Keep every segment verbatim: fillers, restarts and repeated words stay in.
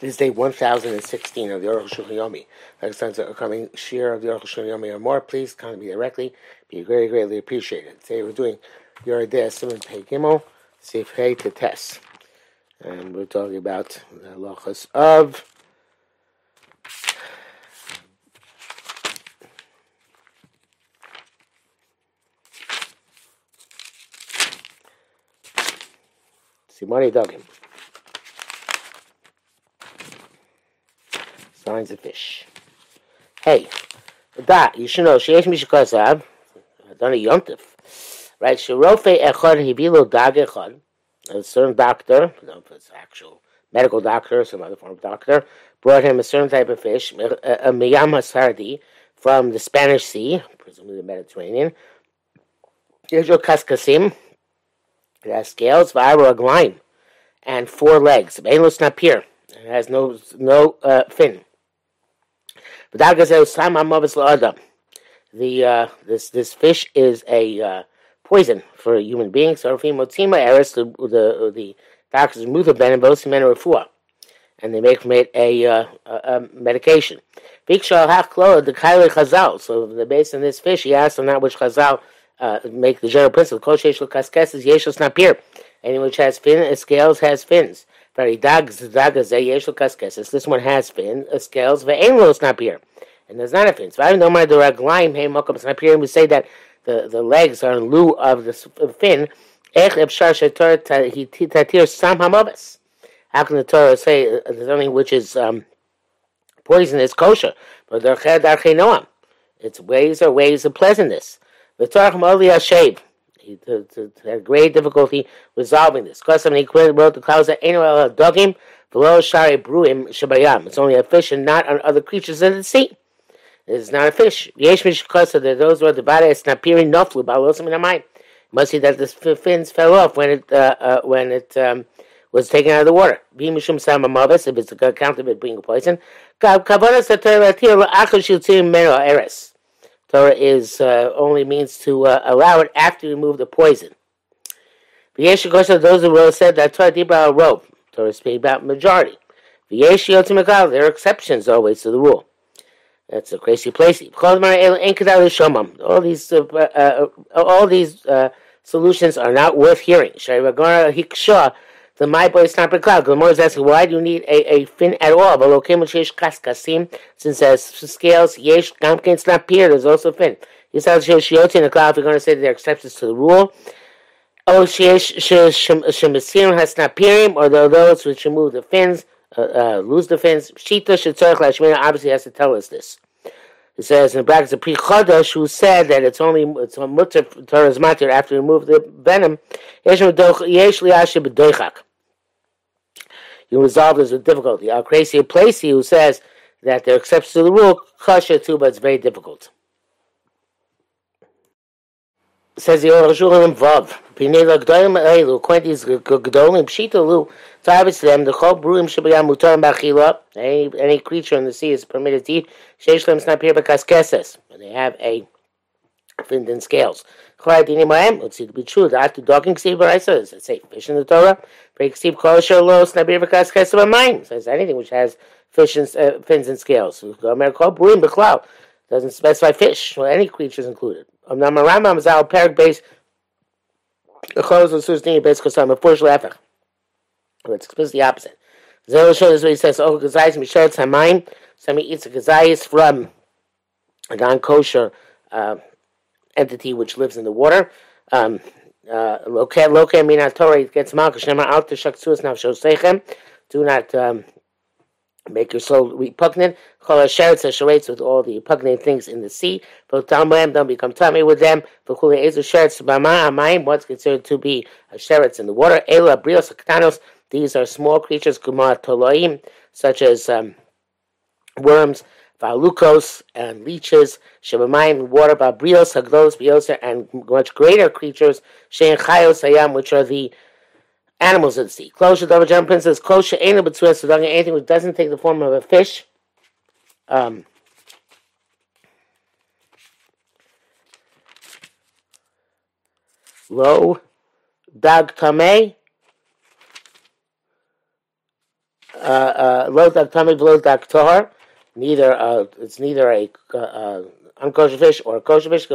This is day one thousand sixteen of the Orach Chayim. Next time the upcoming shir of the Orach Chayim or more, please contact me directly. Be greatly, greatly appreciated. Today we're doing Yoreh Deah Simon Pei Gimel, Sifsei Tes, and we're talking about the Luchos of Simani Dugim. Signs of fish. Hey, that you should know. Sheyesh mishkasav. I done a yontif, right? Sherofe echad hibilo dag echad. A certain doctor, I don't know if it's actual medical doctor, or some other form of doctor, brought him a certain type of fish, a Miyama Sardi from the Spanish Sea, presumably the Mediterranean. Usual kaskasim. It has scales, v'arba aglaim, and four legs. Beinlos napir. It has no no uh, fin. The uh, this this fish is a uh, poison for a human being. So the the doctors remove the venom, and they make from it a, uh, a, a medication. So the based on this fish, he asked on that which Chazal uh, make the general principle. Any which has fin, scales has fins. This one has fin, scales, and there's not a fin. So I don't know, we say that the, the legs are in lieu of the fin. How can the Torah say uh, there's something which is um, poisonous, kosher? Its ways are ways of pleasantness. The Torah He to, to, to had great difficulty resolving this. Because when he wrote the clouds that ain't dogim below shari bruim shabayam. It's only a fish and not on other creatures in the sea. It's not a fish. Yeshmish kosa that those who are divided, it's not peering noflu balosim in a mind. Must see that the fins fell off when it uh, uh, when it um, was taken out of the water. Bimishum samamavas, if it's a count of it being a poison. Kavonas the Torah akhushutim meno eres. Torah is uh, only means to uh, allow it after you remove the poison. V'yesh Gosha, those who wrote said that Torah Dibra Rov. Torah speaking about majority. V'yesh Yotzim Mekal, there are exceptions always to the rule. That's a crazy place. All these, uh, uh, all these uh, solutions are not worth hearing. Shari'vagona Hiksha, the my boy is not Mekal. Gomorrah is asking, why do you need a, a fin at all? Since as scales, yesh gamkin, it's not pier, there's also fin. You saw shioti in the cloud, we're going to say that there are exceptions to the rule. Oh, sheyesh shemasirim has not pierim, or those which remove the fins, uh, uh, lose the fins. Shita shetzorach lashmina obviously has to tell us this. It says in the brackets of Pri Chadash, who said that it's only it's a mutter Torah's matir after you remove the venom. Yesh liashi b'doichak. You resolve this with difficulty. Our crazy placey, who says that there are exceptions to the rule, kasha too, but it's very difficult. It says the Roshul Ha'lim vav. P'nei l'g'dolim elu, quantities g'dolim pshita lu. Tarvitz them the chol bruim shebayam mutarim b'achila. Any any creature in the sea is permitted to eat. Sheish lem's not pir b'kaskeses. They have a fin and scales. Chayat inimayim. Let's see to be true. The atu dogging ksiv b'raisa. Let's say fish in the Torah. Break ksiv kosher lo snabir b'kaskeses b'mayim. Says anything which has fish and uh, fins and scales. Gomer chol bruim b'chlau. Doesn't specify fish. Well, any creature is included. It's explicitly opposite. Zero shows is what he says. Oh, gazayis misheretz hamayim. Somebody eats a gazayis from a non-kosher uh, entity which lives in the water. Um, uh, Do not um, make your soul repugnant. Call a sheretz sherates with all the repugnant things in the sea. But don't become tummy with them. What's considered to be a sheretz in the water? Ela brios katanos. These are small creatures, kumar toloim, such as um, worms, luchos, and leeches. Shebamayim, water, brios haglos, bioser, and much greater creatures. Shein chayos hayam, which are the animals of the sea. Closure, double jump princess, closure, anal between us, anything which doesn't take the form of a fish. Um, low, dag tame, lo tak tamid v'lo tak tahor. Neither uh, it's neither a uh, uh, unkosher fish or a kosher fish.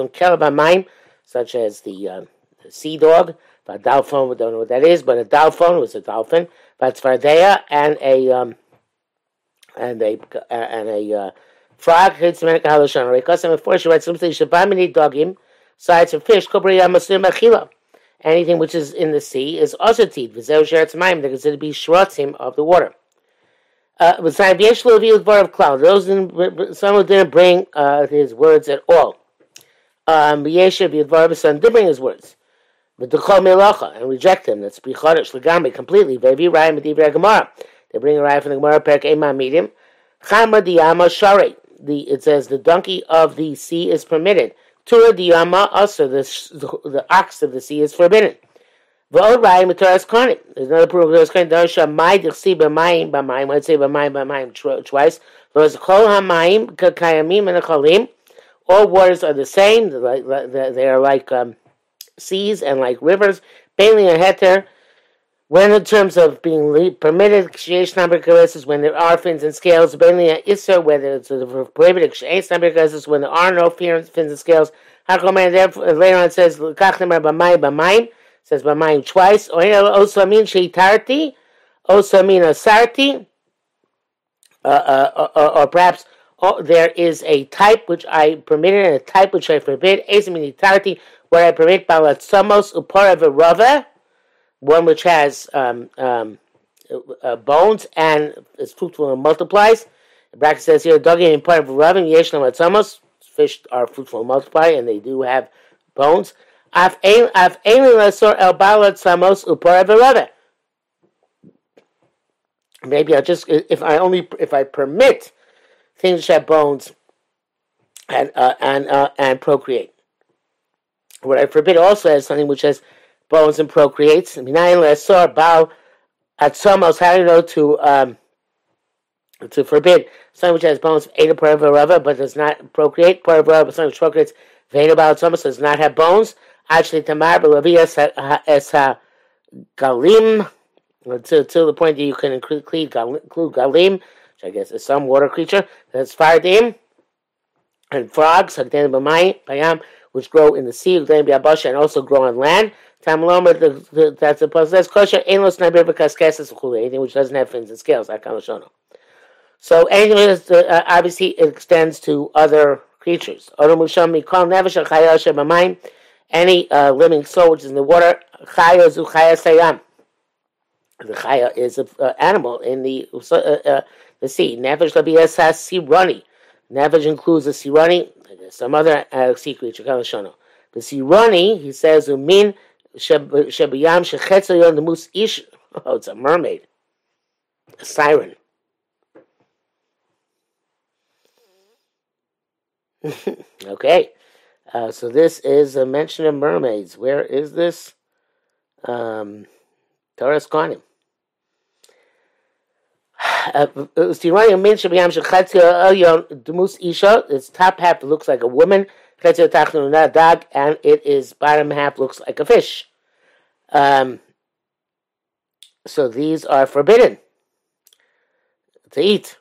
Such as the uh, sea dog. A dolphin, we don't know what that is, but a dolphin was a dolphin. But tzvardeya and a um, and a uh, and a uh, frog. Hitzmenek haloshon. Reikasim and four shivats. Something shabamini dogim. Sides of fish. Kobri amasim achila. Anything which is in the sea is also teed. V'zeu sheretz mayim. They're considered to be shrotzim of the water. V'zayim v'yeshlo v'il dvar of cloud. Those didn't, some who didn't bring uh, his words at all. V'yeshlo v'il dvar of son did bring his words. V'duchol milacha and reject him. That's pri chadash l'gamri completely. V'vi raya medivra gemara. They bring a raya from the gemara perek ema medium. Chama diyama shari. The it says the donkey of the sea is permitted. Tura diyama also the the ox of the sea is forbidden. V'od raya mitoras karni. There's another proof of mitoras karni. D'osha mai dichsi b'mayim b'mayim. I'd say b'mayim b'mayim twice. V'oz kol ha'mayim k'kayamim and achalim. All waters are the same. They are like um, seas and like rivers, bailey and heter, when in terms of being permitted, ksheish number caresses, when there are fins and scales, bailey and isser, whether it's prohibited, ksheish number caresses, when there are no fins and scales, hakoman, therefore, later on it says, kachnemar b'mayim b'mayim, says b'mayim twice, osamin sheitarti, osamin asarti, uh, uh, or, or perhaps, oh, there is a type which I permitted and a type which I forbid, osamin sheitarti, where I permit balatzamos upareva rava, one which has um, um, uh, bones and is fruitful and multiplies. The bracket says here, doggy and pareva rava, yeshlam atzamos, fish are fruitful and multiply, and they do have bones. Av ein lasor el balatzamos upareva rava. Maybe I just, if I only, if I permit things which have bones and uh, and uh, and procreate. What I forbid also has something which has bones and procreates. Minayin le'asor bal atzamos. How do you know to um, to forbid something which has bones? Eda pareva rava, but does not procreate. Pareva rava, something which procreates. Ve'eda bal atzamos does not have bones. Actually, tamar b'levias es ha galim. To to the point that you can include galim, which I guess is some water creature. That's fardim and frogs. Hagdan b'mayim bayam. Which grow in the sea, and also grow on land. Tamloma, that's the plus. That's kosher. Ainlos nabir v'kaskesas, anything which doesn't have fins and scales. So anything is uh, obviously it extends to other creatures. Any uh, living soul which is in the water. The chaya is an uh, animal in the uh, uh, the sea. Nefesh labias sirani. Nefesh includes a sirani. Some other sea creature. The sirani, he says, umin shebiyam shechetzayon demus ish. Oh, it's a mermaid, a siren. Okay, uh, so this is a mention of mermaids. Where is this? Um, Torah's Konim. Its top half looks like a woman, and its bottom half looks like a fish. Um, so these are forbidden to eat.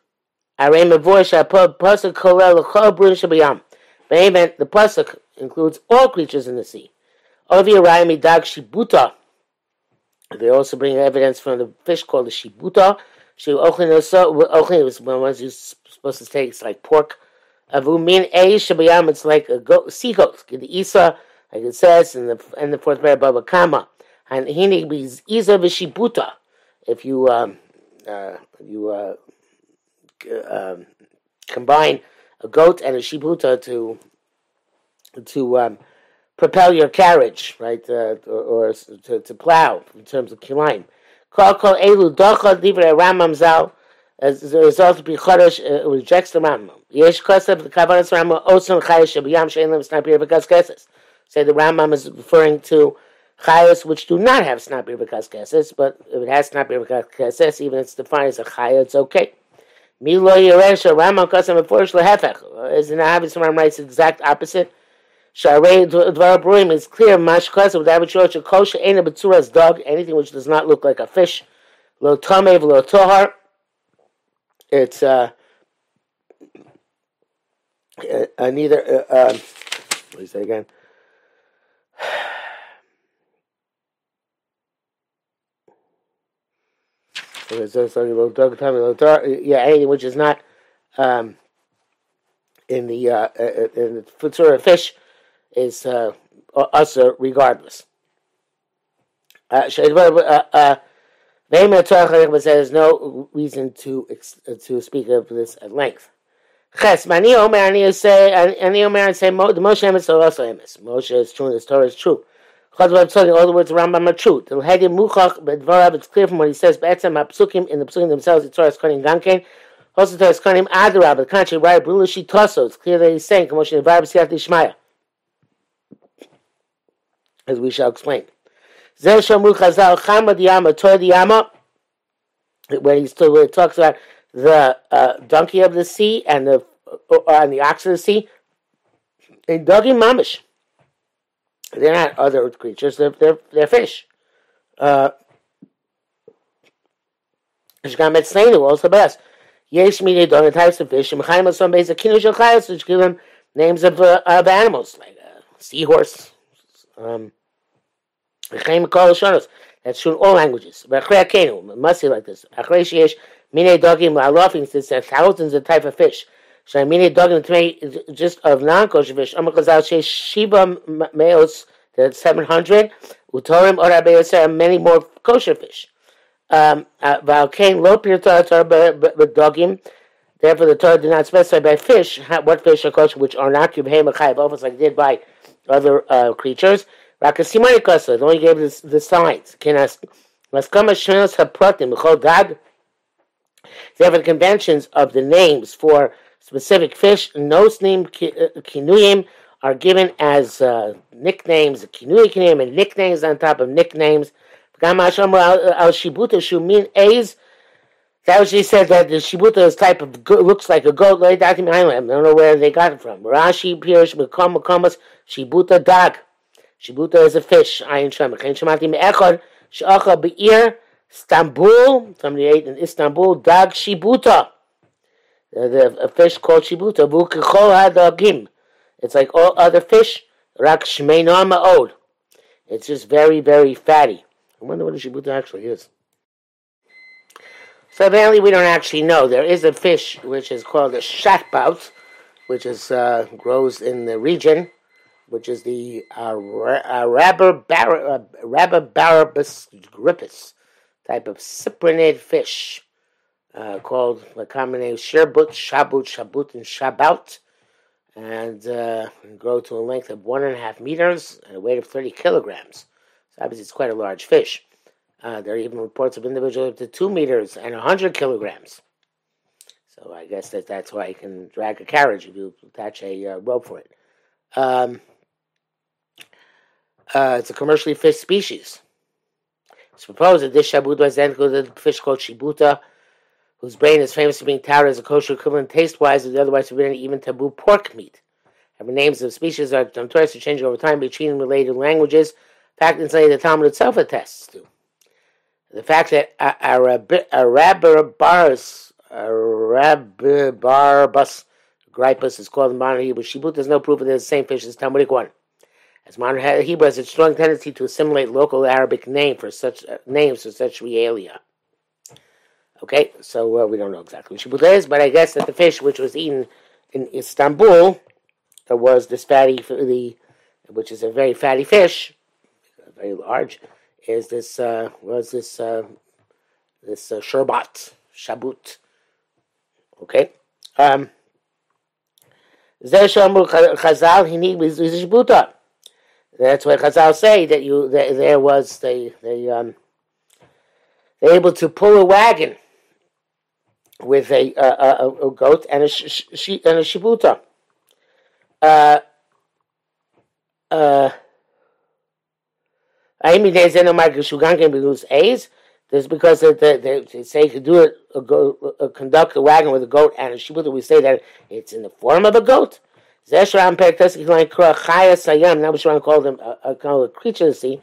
The pasuk includes all creatures in the sea. They also bring evidence from the fish called the shibuta. She ochlin was when one's supposed to taste like pork. Avumin a shabayam, it's like a goat, sea goat. The isa, like it says in the in the fourth prayer above a comma. And hini is isa v'shibuta. If you um, uh, you uh, um, combine a goat and a shibuta to to um, propel your carriage, right, uh, or, or to, to plow in terms of kilayim. Kol elu dochot divrei Rambam zal. As a result of Pri Chadash, rejects the Rambam. Yesh kosev the kavanas Rambam oson chayos shebiyam she'en lahem snapir v'kaskeses. Say the Rambam is referring to chayos which do not have snapir v'kaskeses, but if it has snapir v'kaskeses, even if it's defined as a chayos, it's okay. Mi lo yiresh Rambam kosev meforish lehefech. As in the Ahavos Rambam writes the exact opposite. Sharei dvar bruim is clear. Mashkas with avichorach kosher ain't a betzuras dog. Anything which does not look like a fish, lo tamei v'lo tohar. it's uh, uh, neither. Uh, um, what do you say again? Yeah, anything which is not um, in the uh, in the futsura of fish is uh, also regardless. Uh, uh, there's no reason to to speak of this at length. Moshe is true, and his Torah is true. All the words of Rambam are true. It's clear from what he says. In the Psukim themselves, the Torah is Konim Ganken. Also, Torah is Konim Adarab. The contrary, right? Brulushi Tosso. It's clear that he's saying, as we shall explain. Zer Shamu Chazal Chama Diyama Tor Diyama. When he talks about the uh, donkey of the sea and the uh, and the ox of the sea, in Dogim Mamish. They're not other creatures. They're they're, they're fish. Uh, what's the best? Yesh media donor types of fish. Mechayim some basic kinush chayos, which give them names of uh, of animals like uh, seahorse. Um, Mechayim kol shonos. That's true in all languages. V'achrei akenu must be like this. Achrei sheyesh minei dogim la'alofim. Since there are thousands of type of fish. So I mean a dog and to just of non-kosher fish. Omakazal she shiva meos, the seven hundred, utorim orabeoser, and many more kosher fish. Um Valkane lo pirta dogim. Therefore the Torah did not specify by fish what fish are kosher which are not kubheim achayiv, almost like they did by other uh, creatures. Rakasimani kosher, it only gave this the signs. Can ask Maskamash haprotim chodad. Therefore the conventions of the names for specific fish, nosnim, kinuyim, are given as uh, nicknames, kinuyi kinuyim, and nicknames on top of nicknames. That was he said that the shibuta is type of goat, looks like a goat. I don't know where they got it from. Rashi, Pirish, Mekom, Mekomas, shibuta dag. Shibuta is a fish. Ayin Shem. Chen Shemati me'echon, she'ocha be'ir, Istanbul, somebody ate in Istanbul, dag shibuta. Uh, the a fish called shibuta, bukichol hadagim. It's like all other fish, rak shmeinah ma'od. It's just very, very fatty. I wonder what a shibuta actually is. So apparently we don't actually know. There is a fish which is called a shatbout, which is uh, grows in the region, which is the Arabibarbus gripis, type of Cyprinid fish. Uh, called the common name Shabut, Shabut, Shabut, and Shabut, and uh, grow to a length of one and a half meters and a weight of thirty kilograms. So obviously, it's quite a large fish. Uh, there are even reports of individuals up to two meters and a hundred kilograms. So I guess that that's why you can drag a carriage if you attach a uh, rope for it. Um, uh, it's a commercially fished species. It's proposed that this Shabut was then called a fish called Shibuta, whose brain is famous for being touted as a kosher equivalent taste-wise of the otherwise forbidden even taboo pork meat. And the names of species are notoriously changing over time between related languages, fact and something the Talmud itself attests to. The fact that Arabibarbus gripis is called in modern Hebrew Shibut is no proof that it is the same fish as the Talmudic one. As modern Hebrew has a strong tendency to assimilate local Arabic name for such, uh, names for such realia. Okay, so uh, we don't know exactly what shibuta is, but I guess that the fish which was eaten in Istanbul was this fatty, the which is a very fatty fish, very large, is this uh, was this uh, this uh, sherbat shabut. Okay, um, that's why Chazal say that you that there was the the um, they're able to pull a wagon with a, uh, a, a goat and a, sh- sh- and a shibuta. Uh, uh, this is because they, they, they say you can do it, a go, a conduct a wagon with a goat and a shibuta. We say that it's in the form of a goat. That's what I'm called them, uh, called a creature to see.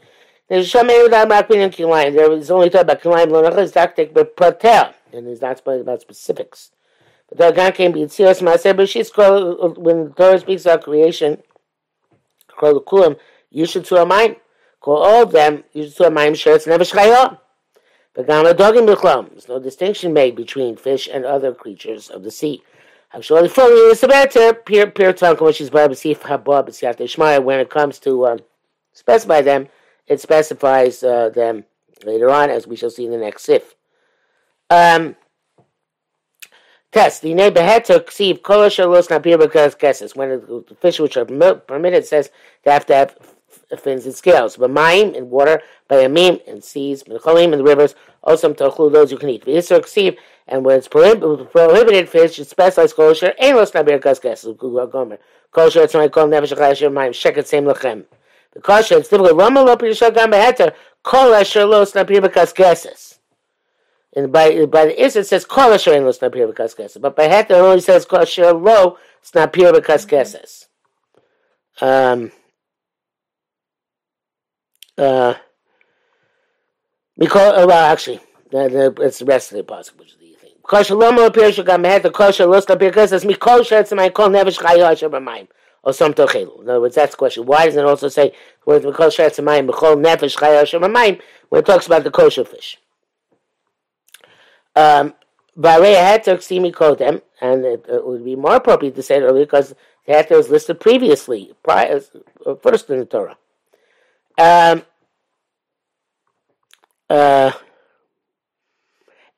There's only talking about Kilayim, but Pratel, and he's not talking about specifics. The God can be Yitzios Maaser Bereshis. When the Torah speaks about creation, you should swear mine. Call all of them. You should swear mine. Sure, it's never shchayah. There's no distinction made between fish and other creatures of the sea. When it comes to um, specify them, it specifies uh, them later on, as we shall see in the next sif. Um, Test. When the fish which are permitted says they have to have fins and scales. But mayim in water, bayamim in seas, mecholim in the rivers, osam tochlu, those you can eat. And when it's prohibited, fish should specify kosher. Ain't not be a kaskas. Kosher. It's not called nefesh chayasher mayim sheket same lechem. The kosher. It's difficult. Rama lo pirishal gam beheter. Kol asher los not be a kaskas. And by by the is it says kol asher ain't los not be a kaskas. But by heter it only says kosher lo. It's not be a kaskas. Um. Uh, because uh, well, actually, the, the, it's the rest of the apostle, which is the thing. Kosher lomo appears to come ahead. The kosher lost up because that's me kosher. It's my kol nevish chayosh over mine or some tochel. In other words, that's the question. Why does it also say with the kosher it's mine bechol nevish chayosh over mine when it talks about the kosher fish? Um, Varei heter ksimi kodem, and it, it would be more appropriate to say it earlier because the heter was listed previously, prior first in the Torah. Um, uh,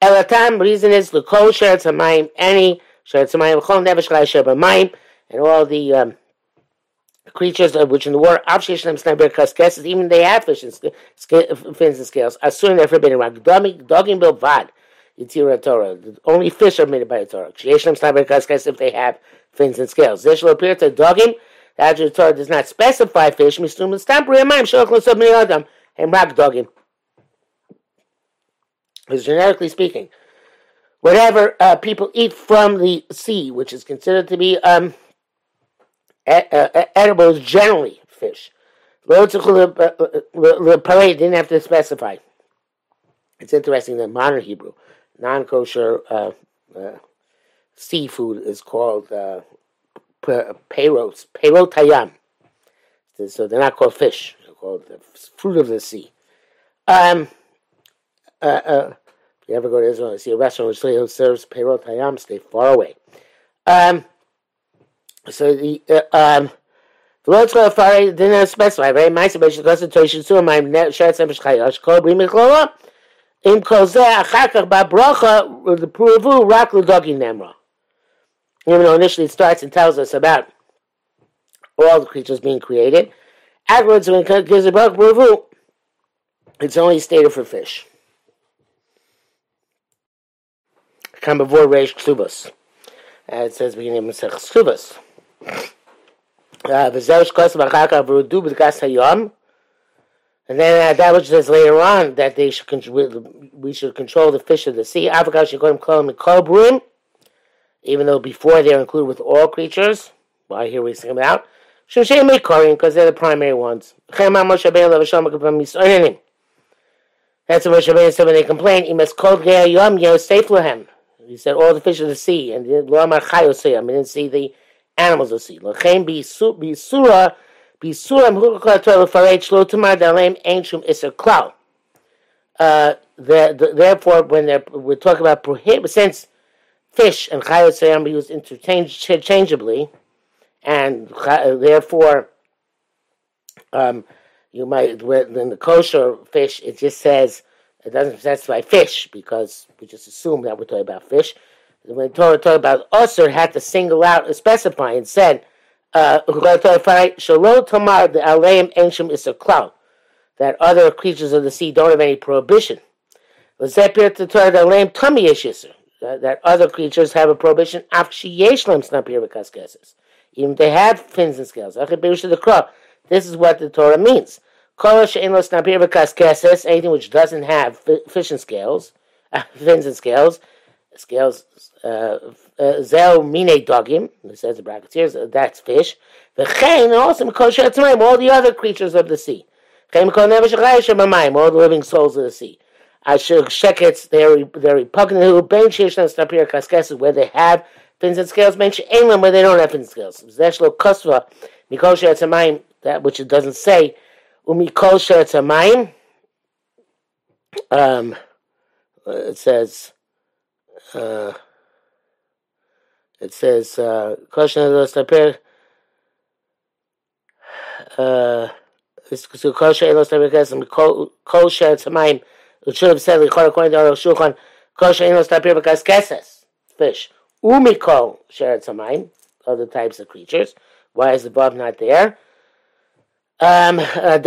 Elatam, reason is the kol sheretz hamayim, any sheretz hamayim, kol nefesh chayasher b'mayim, and all the um, creatures of which in the water, avshishlam snaber kaskes, even they have fish and fins and scales. Asur, they're forbidden. Ragdami, dogim bilvad, yitzira Torah. Only fish are made by the Torah. Sheshlam snaber kaskes if they have fins and scales. They shall appear to dogim. That the Torah does not specify fish. Mistum and stamper in mind. Shulchan submiyadam and rock dogging. Because generically speaking, whatever uh, people eat from the sea, which is considered to be um, e- uh, edible, is generally fish. Lo tzachul lepareh didn't have to specify. It's interesting that modern Hebrew, non-kosher uh, uh, seafood is called. Uh, Peiros, peirot tayam. So they're not called fish; they're called the fruit of the sea. Um, uh, uh, if you ever go to Israel and see a restaurant which serves peirot tayam, stay far away. Um, so the uh, um, the Lord's called Pharaoh didn't specify very much about the concentration. So my shirts and b'shchayosh called b'michlola im kolzeh achakach ba'brocha with the pruvu rak l'dogi nemra. Even though initially it starts and tells us about all the creatures being created, afterwards when it gives a book, it's only stated for fish. Come before Reish Ksubos. It says beginning of Ksubos. And then uh, that which says later on that they should con- we should control the fish of the sea. Even though before they're included with all creatures, well, here we sing them out, because they're the primary ones. That's what Moshe Rabbeinu said when they complained. He said all the fish of the sea, and we didn't see the animals of the sea. Uh, the, the, therefore, when they're, we're talking about prohibit, since fish and chayot sayam are used interchangeably, and uh, therefore, um, you might in the kosher fish it just says it doesn't specify fish because we just assume that we're talking about fish. When the Torah talked about osur, it had to single out, specify, and said, uh, that other creatures of the sea don't have any prohibition. That, that other creatures have a prohibition. Even they have fins and scales. This is what the Torah means. Anything which doesn't have fish and scales, uh, fins and scales, scales, zel mine dogim. It says the brackets here. That's fish. Also all the other creatures of the sea. All the living souls of the sea. I should check it. They're, they're repugnant. Who ben sheishlan snapir kaskes where they have fins and scales, makes Elam where they don't have fins and scales. Zeshlo Kosva, Mikol Sheretz Hamayim, that which it doesn't say, Umikol Sheretz Hamayim. Um, it says, uh, it says, uh, uh, This is kosher. Elos tapir kosher. It's hamayim. It should have said according to Aruch Shulchan, kosher elos tapir b'kas keses fish. Umikol sheretz hamayim. Other types of creatures. Why is the vav not there? Um, so it's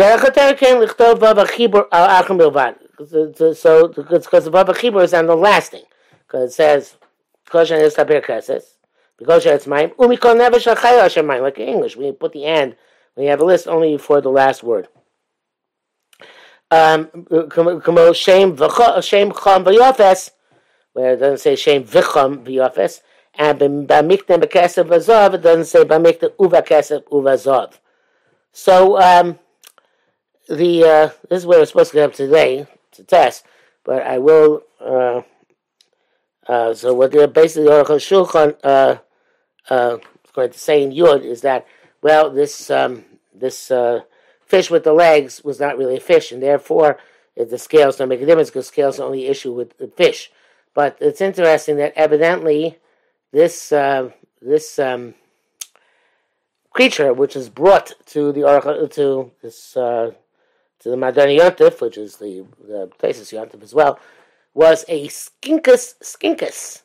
because the vav achibur is on the last thing. Because it says kosher elos tapir keses. Because sheretz hamayim. Umikol nevesh lachayil hamayim. Like in English, we put the and. We have a list only for the last word. Um, where it doesn't say shame vicham v'yofes, and b'mikne b'kesev v'zov, it doesn't say b'mikne uvakesev uvazov. So um, the uh, this is where we're supposed to get up today to test, but I will. Uh, uh, so what they're basically Aruch Shulchan uh, uh, going to say in Yud is that. Well, this um, this uh, fish with the legs was not really a fish, and therefore the scales don't make a difference because scales are only issue with the fish. But it's interesting that evidently this uh, this um, creature, which is brought to the Orach to this uh, to the Madani Yontif, which is the the Taisus Yontif as well, was a skinkus skinkus,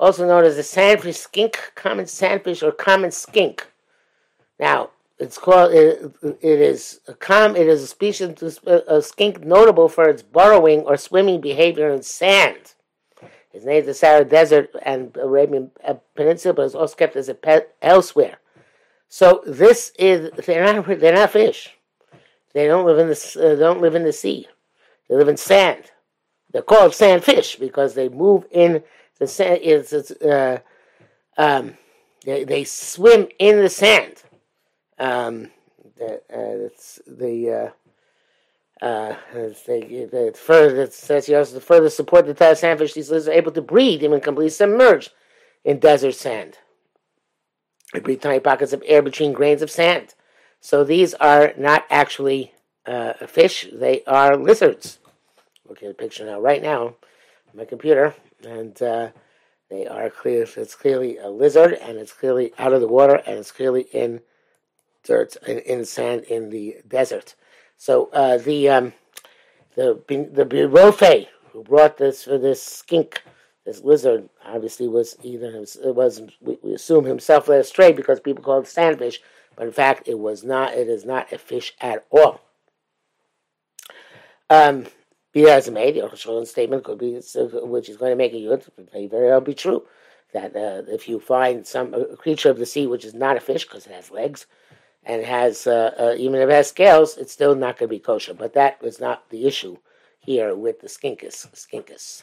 also known as a sandfish skink, common sandfish or common skink. Now it's called. It, it is a com. It is a species of skink notable for its burrowing or swimming behavior in sand. It's native to the Sahara Desert and Arabian Peninsula, but is also kept as a pet elsewhere. So this is. They're not. They're not fish. They don't live in the. Uh, they don't live in the sea. They live in sand. They're called sandfish because they move in the sand. It's. it's uh, um, they they swim in the sand. Um, the, uh, it's the uh, uh, the further it says he also to further support the type of sandfish, these lizards are able to breathe even completely submerged in desert sand. They breathe tiny pockets of air between grains of sand. So these are not actually uh, a fish; they are lizards. Look at the picture now, right now, on my computer, and uh, they are clear. It's clearly a lizard, and it's clearly out of the water, and it's clearly in. Dirt in, in sand in the desert. So uh, the um, the the Birofe who brought this for this skink, this lizard, obviously was either his, it was we, we assume himself led astray because people call it sandfish, but in fact it was not. It is not a fish at all. Um, be as it may, the Orach Chayim statement could be which is going to make a yud may very well be true that uh, if you find some a creature of the sea which is not a fish because it has legs. And has uh, uh, even if it has scales, it's still not going to be kosher. But that was not the issue here with the skinkus. Skinkus.